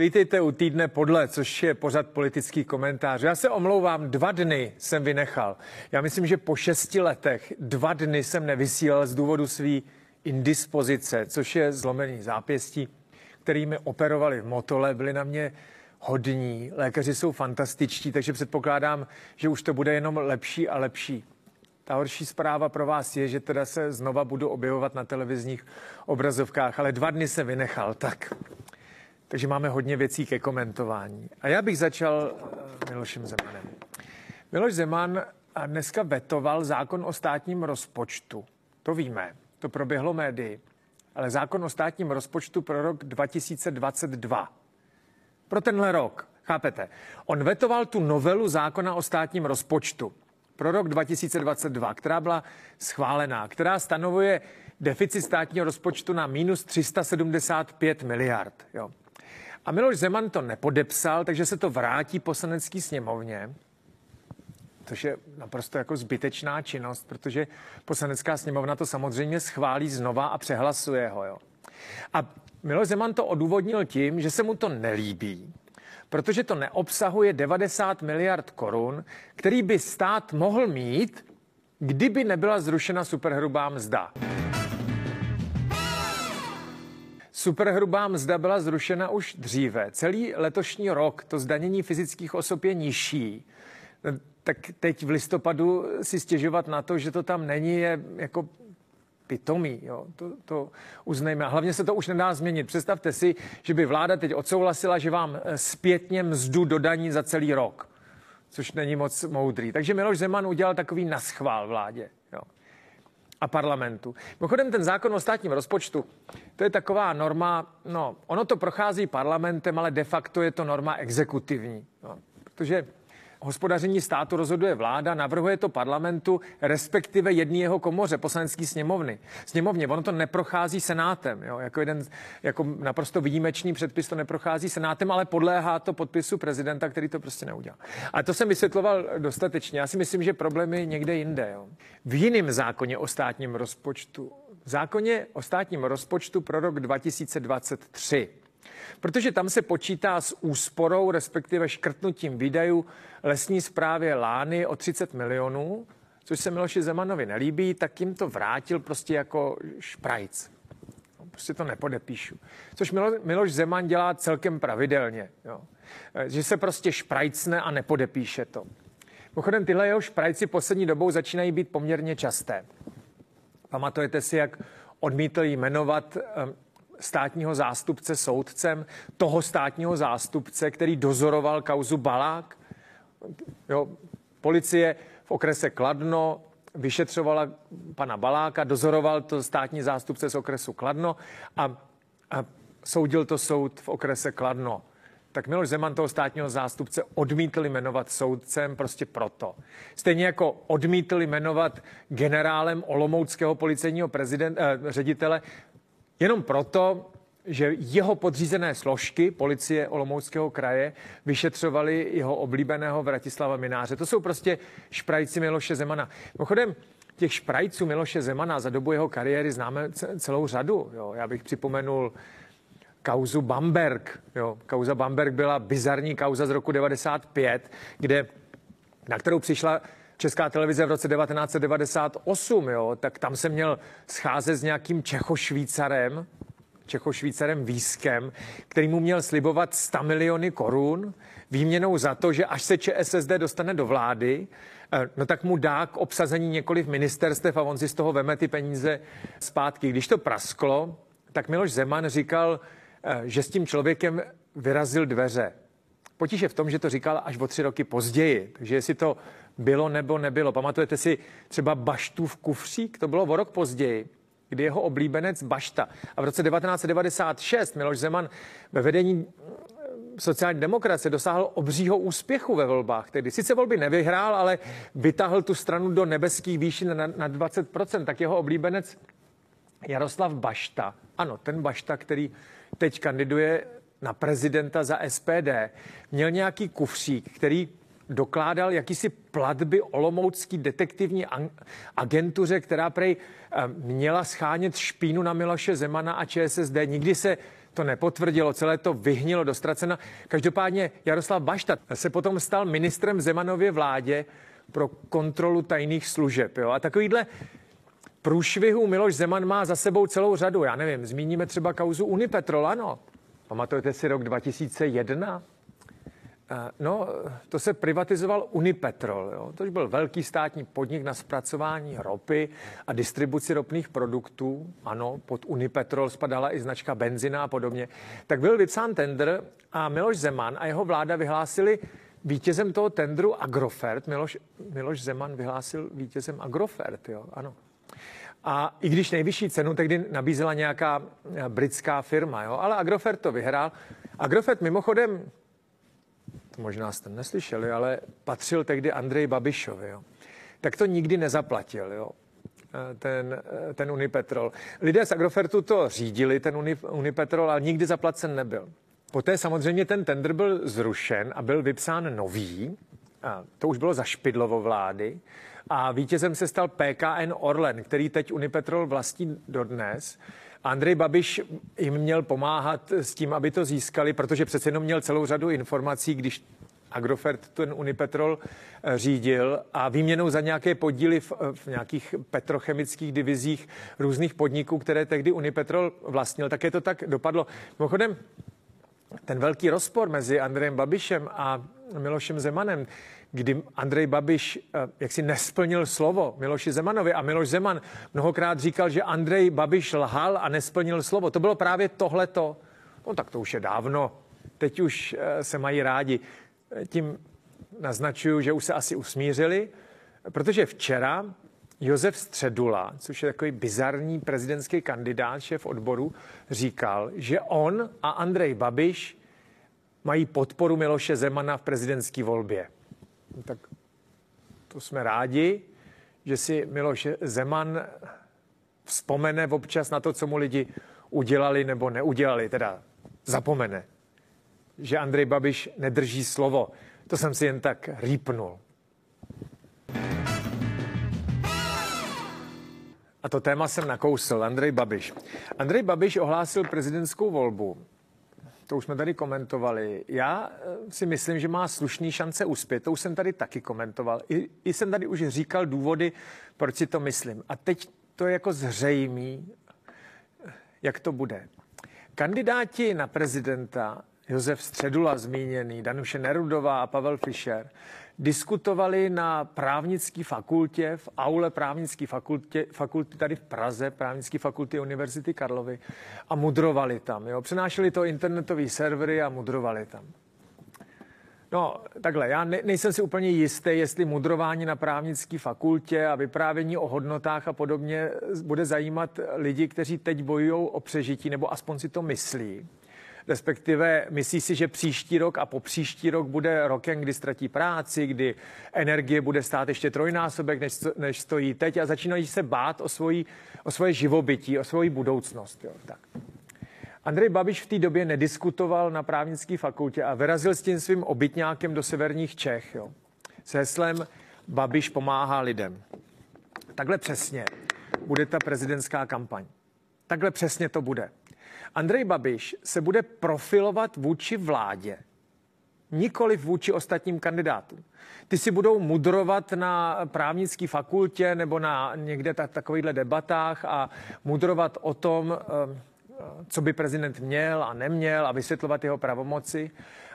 Vítejte u Týdne podle, což je pořad politických komentářů. Já se omlouvám, 2 dny jsem vynechal. Já myslím, že po 6 letech 2 dny jsem nevysílal z důvodu své indispozice, což je zlomení zápěstí, kterými operovali v Motole, byli na mě hodní. Lékaři jsou fantastičtí, takže předpokládám, že už to bude jenom lepší a lepší. Ta horší zpráva pro vás je, že teda se znova budu objevovat na televizních obrazovkách, ale 2 dny jsem vynechal, tak... Takže máme hodně věcí ke komentování. A já bych začal Milošem Zemanem. Miloš Zeman dneska vetoval zákon o státním rozpočtu. To víme, to proběhlo médii. Ale zákon o státním rozpočtu pro rok 2022. Pro tenhle rok, chápete? On vetoval tu novelu zákona o státním rozpočtu pro rok 2022, která byla schválená, která stanovuje deficit státního rozpočtu na minus 375 miliard, jo. A Miloš Zeman to nepodepsal, takže se to vrátí Poslanecké sněmovně, což je naprosto jako zbytečná činnost, protože Poslanecká sněmovna to samozřejmě schválí znova a přehlasuje ho. Jo. A Miloš Zeman to odůvodnil tím, že se mu to nelíbí, protože to neobsahuje 90 miliard korun, který by stát mohl mít, kdyby nebyla zrušena superhrubá mzda. Superhrubá mzda byla zrušena už dříve. Celý letošní rok to zdanění fyzických osob je nižší. Tak teď v listopadu si stěžovat na to, že to tam není, je jako pitomý. Jo. To uznejme. A hlavně se to už nedá změnit. Představte si, že by vláda teď odsouhlasila, že vám zpětně mzdu dodaní za celý rok, což není moc moudrý. Takže Miloš Zeman udělal takový naschvál vládě. Jo. A parlamentu. Mimochodem ten zákon o státním rozpočtu, to je taková norma, no, ono to prochází parlamentem, ale de facto je to norma exekutivní. No, protože hospodaření státu rozhoduje vláda, navrhuje to parlamentu, respektive jedné jeho komoře, Poslanecké sněmovny. Sněmovně, ono to neprochází senátem, jo, jako naprosto výjimečný předpis to neprochází senátem, ale podléhá to podpisu prezidenta, který to prostě neudělal. A to jsem vysvětloval dostatečně. Já si myslím, že problém je někde jinde. Jo. V jiném zákoně o státním rozpočtu. V zákoně o státním rozpočtu pro rok 2023. Protože tam se počítá s úsporou, respektive škrtnutím výdajů lesní správě Lány o 30 milionů, což se Miloši Zemanovi nelíbí, tak jim to vrátil prostě jako šprajc. Prostě to nepodepíšu. Což Miloš Zeman dělá celkem pravidelně. Jo. Že se prostě šprajcne a nepodepíše to. Mimochodem, tyhle jeho šprajci poslední dobou začínají být poměrně časté. Pamatujete si, jak odmítl jmenovat státního zástupce soudcem, toho státního zástupce, který dozoroval kauzu Balák. Jo, policie v okrese Kladno vyšetřovala pana Baláka, dozoroval to státní zástupce z okresu Kladno a soudil to soud v okrese Kladno. Tak Miloš Zeman toho státního zástupce odmítl jmenovat soudcem prostě proto. Stejně jako odmítl jmenovat generálem olomouckého policejního ředitele jenom proto, že jeho podřízené složky policie Olomouckého kraje vyšetřovali jeho oblíbeného Vratislava Mynáře. To jsou prostě šprajci Miloše Zemana. Mimochodem, těch šprajců Miloše Zemana za dobu jeho kariéry známe celou řadu. Jo. Já bych připomenul kauzu Bamberg. Jo. Kauza Bamberg byla bizarní kauza z roku 1995, na kterou přišla Česká televize v roce 1998, jo, tak tam se měl scházet s nějakým Čechošvýcarem Vískem, který mu měl slibovat 100 miliony korun výměnou za to, že až se ČSSD dostane do vlády, no tak mu dá k obsazení několik ministerstev a on si z toho veme ty peníze zpátky. Když to prasklo, tak Miloš Zeman říkal, že s tím člověkem vyrazil dveře. Potíž je v tom, že to říkal až o 3 roky později, takže jestli to bylo nebo nebylo. Pamatujete si třeba Baštu v kufřík? To bylo o rok později, kdy jeho oblíbenec Bašta. A v roce 1996 Miloš Zeman ve vedení sociální demokracie dosáhl obřího úspěchu ve volbách. Tedy sice volby nevyhrál, ale vytáhl tu stranu do nebeských výšin na 20%. Tak jeho oblíbenec Jaroslav Bašta, ano, ten Bašta, který teď kandiduje na prezidenta za SPD, měl nějaký kufřík, který dokládal jakýsi platby olomoucký detektivní agentuře, která prej měla schánět špínu na Miloše Zemana a ČSSD. Nikdy se to nepotvrdilo, celé to vyhnilo do ztracena. Každopádně Jaroslav Bašta se potom stal ministrem Zemanově vládě pro kontrolu tajných služeb. Jo? A takovýhle průšvihů Miloš Zeman má za sebou celou řadu. Já nevím, zmíníme třeba kauzu Unipetrol, ano. Pamatujete si rok 2001? No, to se privatizoval Unipetrol. Jo? To byl velký státní podnik na zpracování ropy a distribuci ropných produktů. Ano, pod Unipetrol spadala i značka benzina a podobně. Tak byl vypsán tendr a Miloš Zeman a jeho vláda vyhlásili vítězem toho tendru Agrofert. Miloš Zeman vyhlásil vítězem Agrofert, jo, ano. A i když nejvyšší cenu tehdy nabízela nějaká britská firma, jo, ale Agrofert to vyhrál. Agrofert mimochodem, možná jste neslyšeli, ale patřil tehdy Andreji Babišovi, jo. Tak to nikdy nezaplatil, jo, ten Unipetrol. Lidé z Agrofertu to řídili, ten Unipetrol, ale nikdy zaplacen nebyl. Poté samozřejmě ten tendr byl zrušen a byl vypsán nový. A to už bylo za Špidlovo vlády. A vítězem se stal PKN Orlen, který teď Unipetrol vlastní dodnes. Andrej Babiš jim měl pomáhat s tím, aby to získali, protože přece jenom měl celou řadu informací, když Agrofert ten Unipetrol řídil a výměnou za nějaké podíly v nějakých petrochemických divizích různých podniků, které tehdy Unipetrol vlastnil, také to tak dopadlo. Mimochodem, ten velký rozpor mezi Andrejem Babišem a Milošem Zemanem, kdy Andrej Babiš jaksi nesplnil slovo Miloši Zemanovi a Miloš Zeman mnohokrát říkal, že Andrej Babiš lhal a nesplnil slovo. To bylo právě tohleto. No tak to už je dávno. Teď už se mají rádi. Tím naznačuju, že už se asi usmířili, protože včera Josef Středula, což je takový bizarní prezidentský kandidát, šéf odboru, říkal, že on a Andrej Babiš mají podporu Miloše Zemana v prezidentské volbě. Tak to jsme rádi, že si Miloš Zeman vzpomene občas na to, co mu lidi udělali nebo neudělali, teda zapomene, že Andrej Babiš nedrží slovo. To jsem si jen tak rýpnul. A to téma jsem nakousl, Andrej Babiš. Andrej Babiš ohlásil prezidentskou volbu. To už jsme tady komentovali. Já si myslím, že má slušný šance uspět. To už jsem tady taky komentoval. I jsem tady už říkal důvody, proč si to myslím. A teď to je jako zřejmý, jak to bude. Kandidáti na prezidenta, Josef Středula zmíněný, Danuše Nerudová a Pavel Fischer, diskutovali na právnické fakultě, v aule právnické fakulty tady v Praze, právnické fakulty Univerzity Karlovy a mudrovali tam. Jo? Přenášeli to internetové servery a mudrovali tam. No, takhle, já nejsem si úplně jistý, jestli mudrování na právnické fakultě a vyprávění o hodnotách a podobně bude zajímat lidi, kteří teď bojují o přežití, nebo aspoň si to myslí. Respektive myslí si, že příští rok a po příští rok bude rokem, kdy ztratí práci, kdy energie bude stát ještě trojnásobek, než stojí teď a začínají se bát o svoje živobytí, o svoji budoucnost. Jo, tak. Andrej Babiš v té době nediskutoval na právnické fakultě a vyrazil s tím svým obytňákem do severních Čech. Jo, s heslem Babiš pomáhá lidem. Takhle přesně bude ta prezidentská kampaň. Takhle přesně to bude. Andrej Babiš se bude profilovat vůči vládě, nikoli vůči ostatním kandidátům. Ty si budou mudrovat na právnické fakultě nebo na někde takovýchhle debatách a mudrovat o tom, co by prezident měl a neměl a vysvětlovat jeho pravomoci.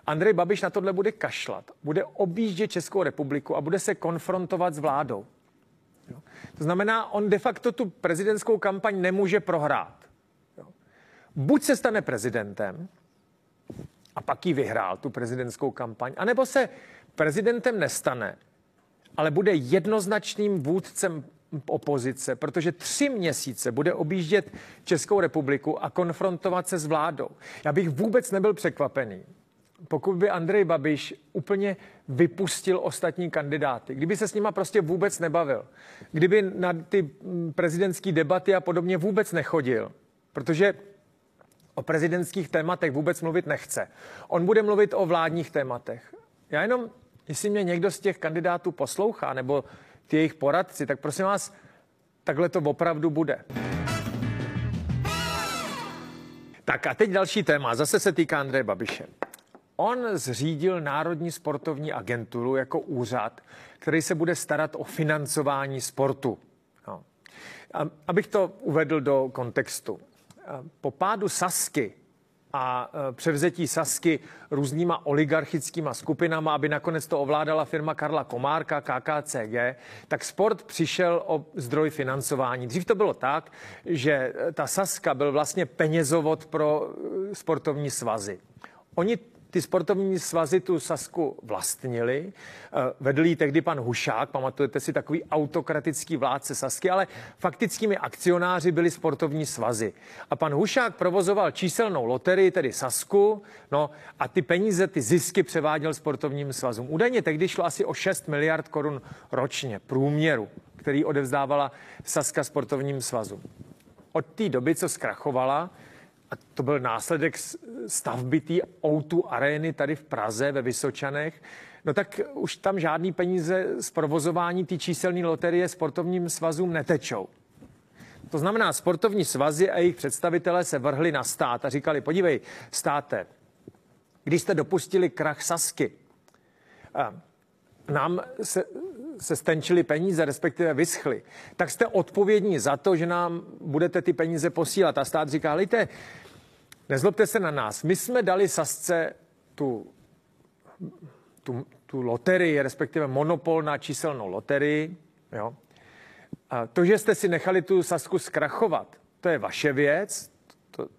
Andrej Babiš na tohle bude kašlat, bude objíždět Českou republiku a bude se konfrontovat s vládou. To znamená, on de facto tu prezidentskou kampaň nemůže prohrát. Buď se stane prezidentem a pak ji vyhrál, tu prezidentskou kampaň, anebo se prezidentem nestane, ale bude jednoznačným vůdcem opozice, protože 3 měsíce bude objíždět Českou republiku a konfrontovat se s vládou. Já bych vůbec nebyl překvapený, pokud by Andrej Babiš úplně vypustil ostatní kandidáty, kdyby se s nima prostě vůbec nebavil, kdyby na ty prezidentské debaty a podobně vůbec nechodil, protože o prezidentských tématech vůbec mluvit nechce. On bude mluvit o vládních tématech. Já jenom Jestli mě někdo z těch kandidátů poslouchá, nebo ty jejich poradci, tak prosím vás, takhle to opravdu bude. Tak a teď další téma, zase se týká Andreje Babiše. On zřídil Národní sportovní agenturu jako úřad, který se bude starat o financování sportu. No. Abych to uvedl do kontextu. Po pádu Sazky a převzetí Sazky různýma oligarchickýma skupinama, aby nakonec to ovládala firma Karla Komárka, KKCG, tak sport přišel o zdroj financování. Dřív to bylo tak, že ta Sazka byl vlastně penězovod pro sportovní svazy. Oni ty sportovní svazy tu Sazku vlastnili, vedl ji tehdy pan Hušák, pamatujete si, takový autokratický vládce Sazky, ale faktickými akcionáři byly sportovní svazy. A pan Hušák provozoval číselnou loterii, tedy Sazku, no a ty peníze, ty zisky převáděl sportovním svazům. Údajně tehdy šlo asi o 6 miliard korun ročně průměru, který odevzdávala Sazka sportovním svazům. Od té doby, co zkrachovala, a to byl následek stavby té O2 arény tady v Praze, ve Vysočanech, no tak už tam žádný peníze z provozování té číselné loterie sportovním svazům netečou. To znamená, sportovní svazy a jejich představitelé se vrhli na stát a říkali, podívej, státe, když jste dopustili krach Sazky, nám se stenčily peníze, respektive vyschly, tak jste odpovědní za to, že nám budete ty peníze posílat. A stát říká, lejte, nezlobte se na nás, my jsme dali Sazce tu loterii, respektive monopol na číselnou loterii. Jo. A to, že jste si nechali tu Sazku zkrachovat, to je vaše věc,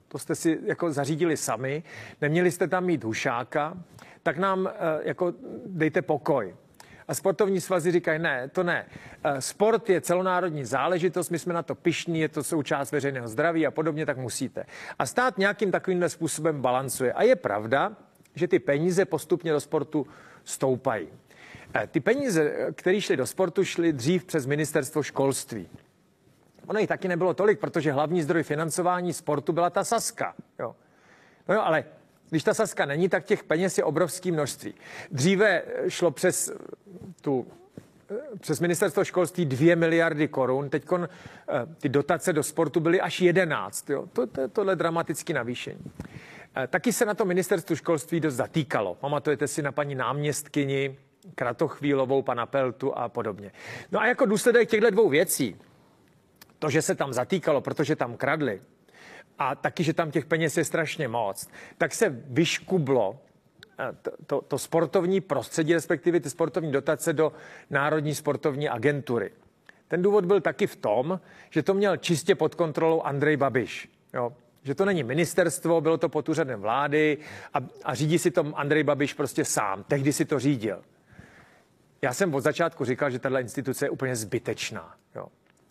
to jste si jako zařídili sami, neměli jste tam mít Hušáka, tak nám jako dejte pokoj. A sportovní svazy říkají, ne, to ne. Sport je celonárodní záležitost, my jsme na to pyšní, je to součást veřejného zdraví a podobně, tak musíte. A stát nějakým takovým způsobem balancuje. A je pravda, že ty peníze postupně do sportu stoupají. Ty peníze, které šly do sportu, šly dřív přes ministerstvo školství. Ono jich taky nebylo tolik, protože hlavní zdroj financování sportu byla ta Sazka. Jo. No jo, ale když ta Sazka není, tak těch peněz je obrovské množství. Dříve šlo přes ministerstvo školství 2 miliardy korun, teď ty dotace do sportu byly až 11. Jo. Tohle dramatické navýšení. Taky se na to ministerstvu školství dost zatýkalo. Pamatujete si na paní náměstkyni Kratochvílovou, pana Peltu a podobně. No a jako důsledek těchto dvou věcí, to, že se tam zatýkalo, protože tam kradli, a taky, že tam těch peněz je strašně moc, tak se vyškublo to sportovní prostředí, respektive ty sportovní dotace do Národní sportovní agentury. Ten důvod byl taky v tom, že to měl čistě pod kontrolou Andrej Babiš. Jo? Že to není ministerstvo, bylo to pod úřadem vlády a řídí si to Andrej Babiš prostě sám. Tehdy si to řídil. Já jsem od začátku říkal, že tato instituce je úplně zbytečná. Jo?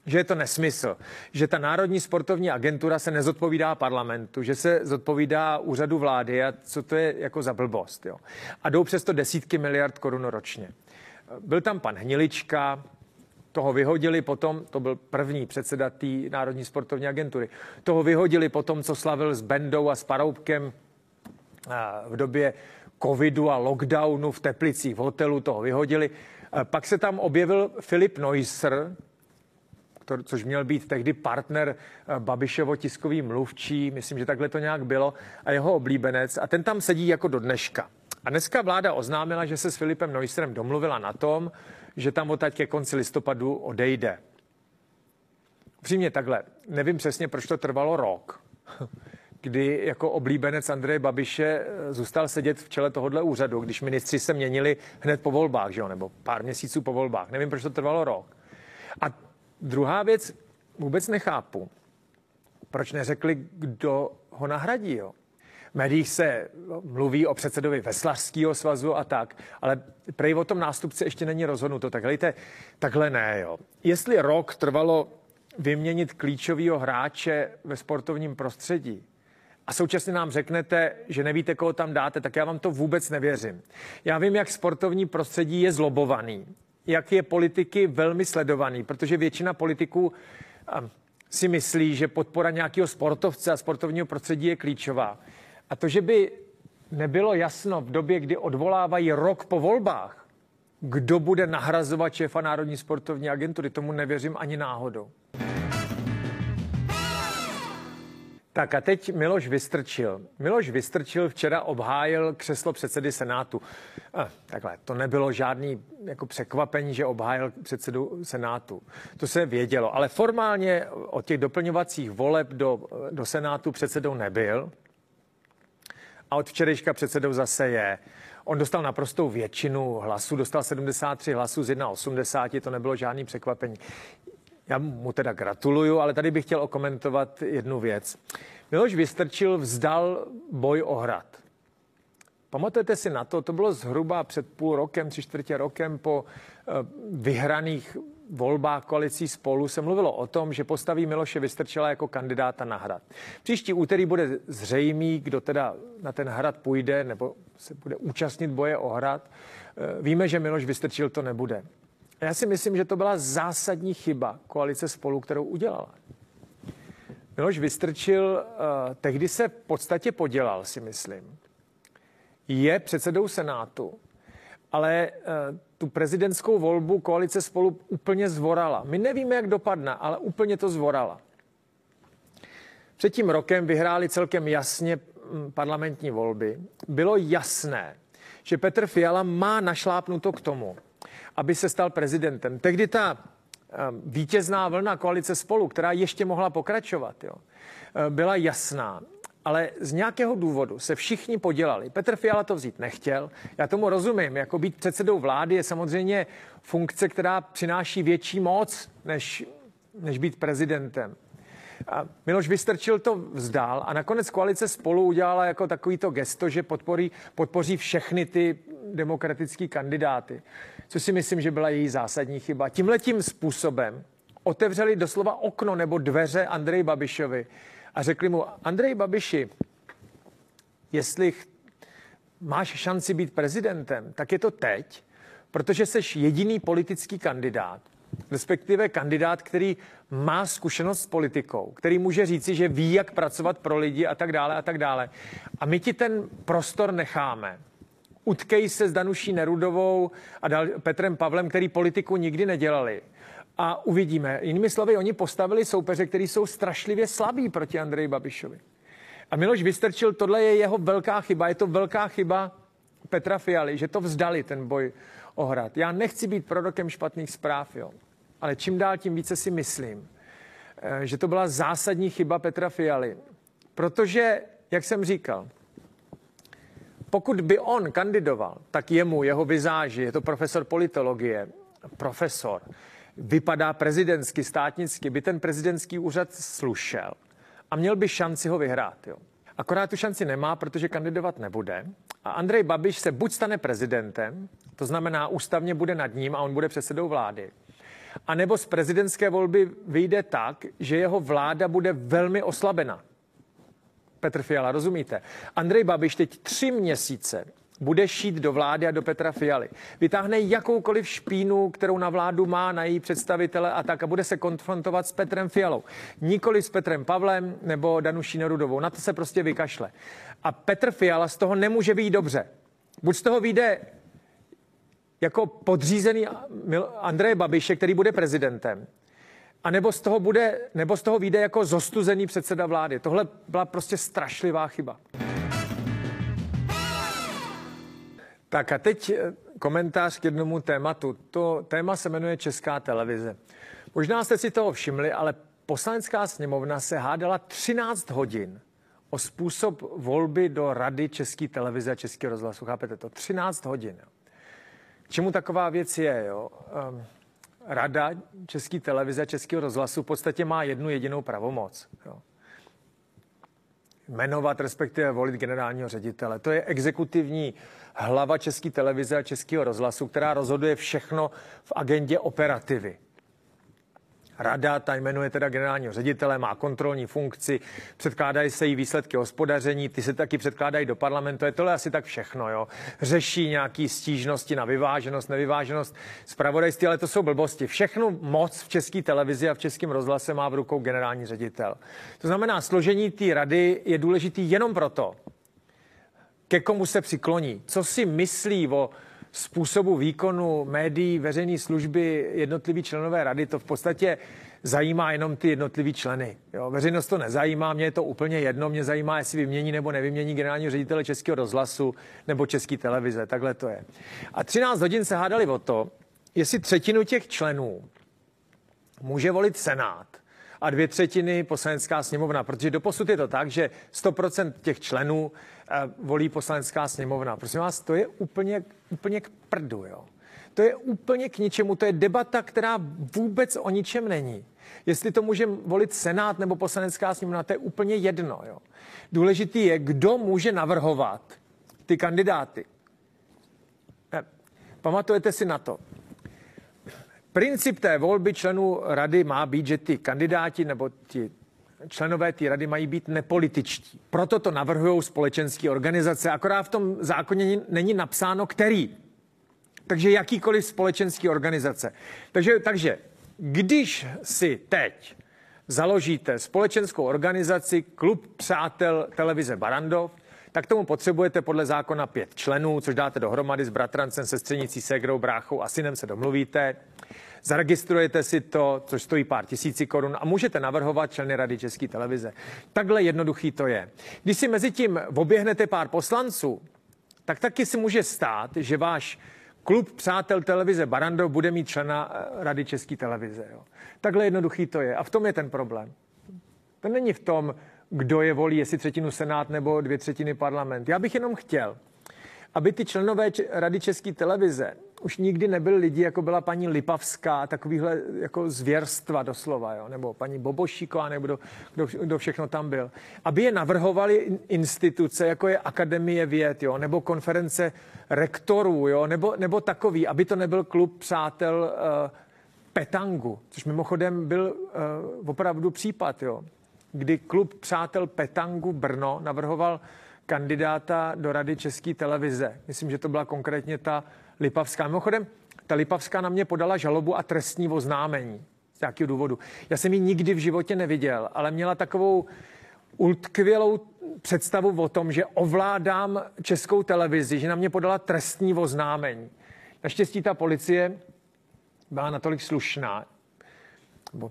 Že je to nesmysl, že ta Národní sportovní agentura se nezodpovídá parlamentu, že se zodpovídá úřadu vlády a co to je jako za blbost. Jo. A jdou přesto desítky miliard korun ročně. Byl tam pan Hnilička, toho vyhodili potom, to byl první předseda té Národní sportovní agentury, toho vyhodili potom, co slavil s Bendou a s Paroubkem v době covidu a lockdownu v Teplicích v hotelu, toho vyhodili. Pak se tam objevil Filip Neusser, což měl být tehdy partner Babišovo tiskový mluvčí, myslím, že takhle to nějak bylo, a jeho oblíbenec. A ten tam sedí jako do dneška. A dneska vláda oznámila, že se s Filipem Neusserem domluvila na tom, že tam odtaď ke konci listopadu odejde. Upřímně takhle, nevím přesně, proč to trvalo rok, kdy jako oblíbenec Andreje Babiše zůstal sedět v čele tohohle úřadu, když ministři se měnili hned po volbách, že jo? Nebo pár měsíců po volbách. Nevím, proč to trvalo rok. A druhá věc, vůbec nechápu, proč neřekli, kdo ho nahradí. Jo? V médiích se mluví o předsedovi Veslařského svazu a tak, ale prej o tom nástupci ještě není rozhodnuto. Tak hejte, takhle ne. Jo? Jestli rok trvalo vyměnit klíčového hráče ve sportovním prostředí a současně nám řeknete, že nevíte, koho tam dáte, tak já vám to vůbec nevěřím. Já vím, jak sportovní prostředí je zlobovaný, jak je politiky velmi sledovaný, protože většina politiků si myslí, že podpora nějakého sportovce a sportovního prostředí je klíčová. A to, že by nebylo jasno v době, kdy odvolávají rok po volbách, kdo bude nahrazovat šéfa Národní sportovní agentury. Tomu nevěřím ani náhodou. Tak a teď Miloš Vystrčil. Miloš Vystrčil včera obhájil křeslo předsedy Senátu. Takhle, to nebylo žádný jako překvapení, že obhájil předsedu Senátu. To se vědělo, ale formálně od těch doplňovacích voleb do Senátu předsedou nebyl. A od včerejška předsedou zase je. On dostal naprostou většinu hlasů, dostal 73 hlasů z 180, to nebylo žádný překvapení. Já mu teda gratuluju, ale tady bych chtěl okomentovat jednu věc. Miloš Vystrčil vzdal boj o Hrad. Pamatujete si na to? To bylo zhruba před půl rokem, 3/4 roku po vyhraných volbách koalicí Spolu se mluvilo o tom, že postaví Miloše Vystrčila jako kandidáta na Hrad. Příští úterý bude zřejmý, kdo teda na ten Hrad půjde nebo se bude účastnit boje o Hrad. Víme, že Miloš Vystrčil to nebude. Já si myslím, že to byla zásadní chyba koalice Spolu, kterou udělala. Miloš Vystrčil, tehdy se v podstatě podělal, si myslím. Je předsedou Senátu, ale tu prezidentskou volbu koalice Spolu úplně zvorala. My nevíme, jak dopadne, ale úplně to zvorala. Před tím rokem vyhráli celkem jasně parlamentní volby. Bylo jasné, že Petr Fiala má našlápnuto k tomu, aby se stal prezidentem. Tehdy ta vítězná vlna koalice Spolu, která ještě mohla pokračovat, byla jasná, ale z nějakého důvodu se všichni podělali. Petr Fiala to vzít nechtěl, já tomu rozumím, jako být předsedou vlády je samozřejmě funkce, která přináší větší moc, než být prezidentem. A Miloš Vystrčil to vzdál a nakonec koalice Spolu udělala jako takovýto gesto, že podpoří všechny ty demokratický kandidáty, což si myslím, že byla její zásadní chyba. Tímhletím způsobem otevřeli doslova okno nebo dveře Andreji Babišovi a řekli mu: Andreji Babiši, jestli máš šanci být prezidentem, tak je to teď, protože seš jediný politický kandidát, respektive kandidát, který má zkušenost s politikou, který může říci, že ví, jak pracovat pro lidi a tak dále a tak dále. A my ti ten prostor necháme. Utkej se s Danuší Nerudovou a Petrem Pavlem, který politiku nikdy nedělali. A uvidíme. Jinými slovy, oni postavili soupeře, kteří jsou strašlivě slabí proti Andreji Babišovi. A Miloš Vystrčil, tohle je jeho velká chyba. Je to velká chyba Petra Fialy, že to vzdali, ten boj o Hrad. Já nechci být prorokem špatných zpráv, ale čím dál, tím více si myslím, že to byla zásadní chyba Petra Fialy. Protože, jak jsem říkal, pokud by on kandidoval, tak jemu, jeho vizáži, je to profesor politologie, vypadá prezidentsky, státnicky, by ten prezidentský úřad slušel a měl by šanci ho vyhrát. Akorát tu šanci nemá, protože kandidovat nebude. A Andrej Babiš se buď stane prezidentem, to znamená ústavně bude nad ním a on bude předsedou vlády, anebo z prezidentské volby vyjde tak, že jeho vláda bude velmi oslabena. Petr Fiala, rozumíte? Andrej Babiš teď 3 měsíce bude šít do vlády a do Petra Fialy. Vytáhne jakoukoliv špínu, kterou na vládu má, na její představitele a tak, a bude se konfrontovat s Petrem Fialou. Nikoli s Petrem Pavlem nebo Danuší Nerudovou. Na to se prostě vykašle. A Petr Fiala z toho nemůže vyjít dobře. Buď z toho vyjde jako podřízený Andreje Babiše, který bude prezidentem, a nebo z toho vyjde jako zostuzený předseda vlády. Tohle byla prostě strašlivá chyba. Tak a teď komentář k jednomu tématu. To téma se jmenuje Česká televize. Možná jste si toho všimli, ale Poslanecká sněmovna se hádala 13 hodin o způsob volby do Rady České televize a Českého rozhlasu. Chápete to? 13 hodin. K čemu taková věc je, Rada České televize a Českého rozhlasu v podstatě má jednu jedinou pravomoc. Jmenovat, respektive volit generálního ředitele. To je exekutivní hlava České televize a Českého rozhlasu, která rozhoduje všechno v agendě operativy. Rada, ta jmenuje teda generálního ředitele, má kontrolní funkci, předkládají se jí výsledky hospodaření, ty se taky předkládají do parlamentu, je tohle asi tak všechno, Řeší nějaké stížnosti na vyváženost, nevyváženost, zpravodajství, ale to jsou blbosti. Všechnu moc v České televizi a v Českém rozhlase má v rukou generální ředitel. To znamená, složení té rady je důležitý jenom proto, ke komu se přikloní, co si myslí o způsobu výkonu médií, veřejné služby, jednotliví členové rady, to v podstatě zajímá jenom ty jednotliví členy. Jo, veřejnost to nezajímá, mě je to úplně jedno, mě zajímá, jestli vymění nebo nevymění generálního ředitele Českého rozhlasu nebo České televize, takhle to je. A 13 hodin se hádali o to, jestli třetinu těch členů může volit Senát a 2/3 Poslanecká sněmovna, protože doposud je to tak, že 100% těch členů volí Poslanecká sněmovna. Prosím vás, to je úplně k prdu, jo. To je úplně k ničemu, to je debata, která vůbec o ničem není. Jestli to může volit Senát nebo Poslanecká sněmovna, to je úplně jedno, jo. Důležitý je, kdo může navrhovat ty kandidáty. Pamatujete si na to? Princip té volby členů rady má být, že ty kandidáti nebo ti členové té rady mají být nepolitičtí. Proto to navrhují společenské organizace, akorát v tom zákoně není napsáno, který. Takže jakýkoliv společenské organizace. Takže když si teď založíte společenskou organizaci Klub přátel televize Barrandov, tak tomu potřebujete podle zákona 5 členů, což dáte dohromady s bratrancem, sestřenicí, ségrou, bráchou a synem se domluvíte. Zaregistrujete si to, což stojí pár tisíci korun a můžete navrhovat členy Rady České televize. Takhle jednoduchý to je. Když si mezi tím oběhnete pár poslanců, tak taky si může stát, že váš Klub přátel televize Barrandov bude mít člena Rady České televize. Jo. Takhle jednoduchý to je. A v tom je ten problém. To není v tom, kdo je volí, jestli 1/3 Senát nebo 2/3 parlament. Já bych jenom chtěl, aby ty členové Rady České televize už nikdy nebyli lidi, jako byla paní Lipavská a takovýhle jako zvěrstva doslova, jo? Nebo paní Bobošíková, nebo kdo všechno tam byl. Aby je navrhovali instituce, jako je Akademie věd, jo? Nebo konference rektorů, jo? Nebo takový, aby to nebyl klub přátel petangu, což mimochodem byl opravdu případ, jo? Kdy klub přátel petangu Brno navrhoval kandidáta do Rady České televize. Myslím, že to byla konkrétně ta Lipavská. Mimochodem, ta Lipavská na mě podala žalobu a trestní oznámení z nějakého důvodu. Já jsem ji nikdy v životě neviděl, ale měla takovou utkvělou představu o tom, že ovládám Českou televizi, že na mě podala trestní oznámení. Naštěstí ta policie byla natolik slušná,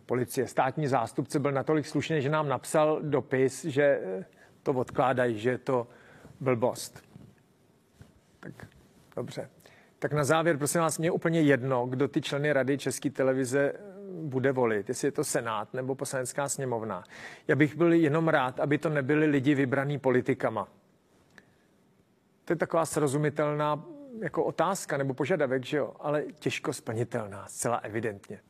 policie, státní zástupce byl natolik slušný, že nám napsal dopis, že to odkládají, že je to blbost. Tak dobře. Tak na závěr, prosím vás, mě je úplně jedno, kdo ty členy Rady České televize bude volit, jestli je to Senát nebo Poslanecká sněmovna. Já bych byl jenom rád, aby to nebyli lidi vybraný politikama. To je taková srozumitelná jako otázka nebo požadavek, že jo, ale těžko splnitelná, zcela evidentně.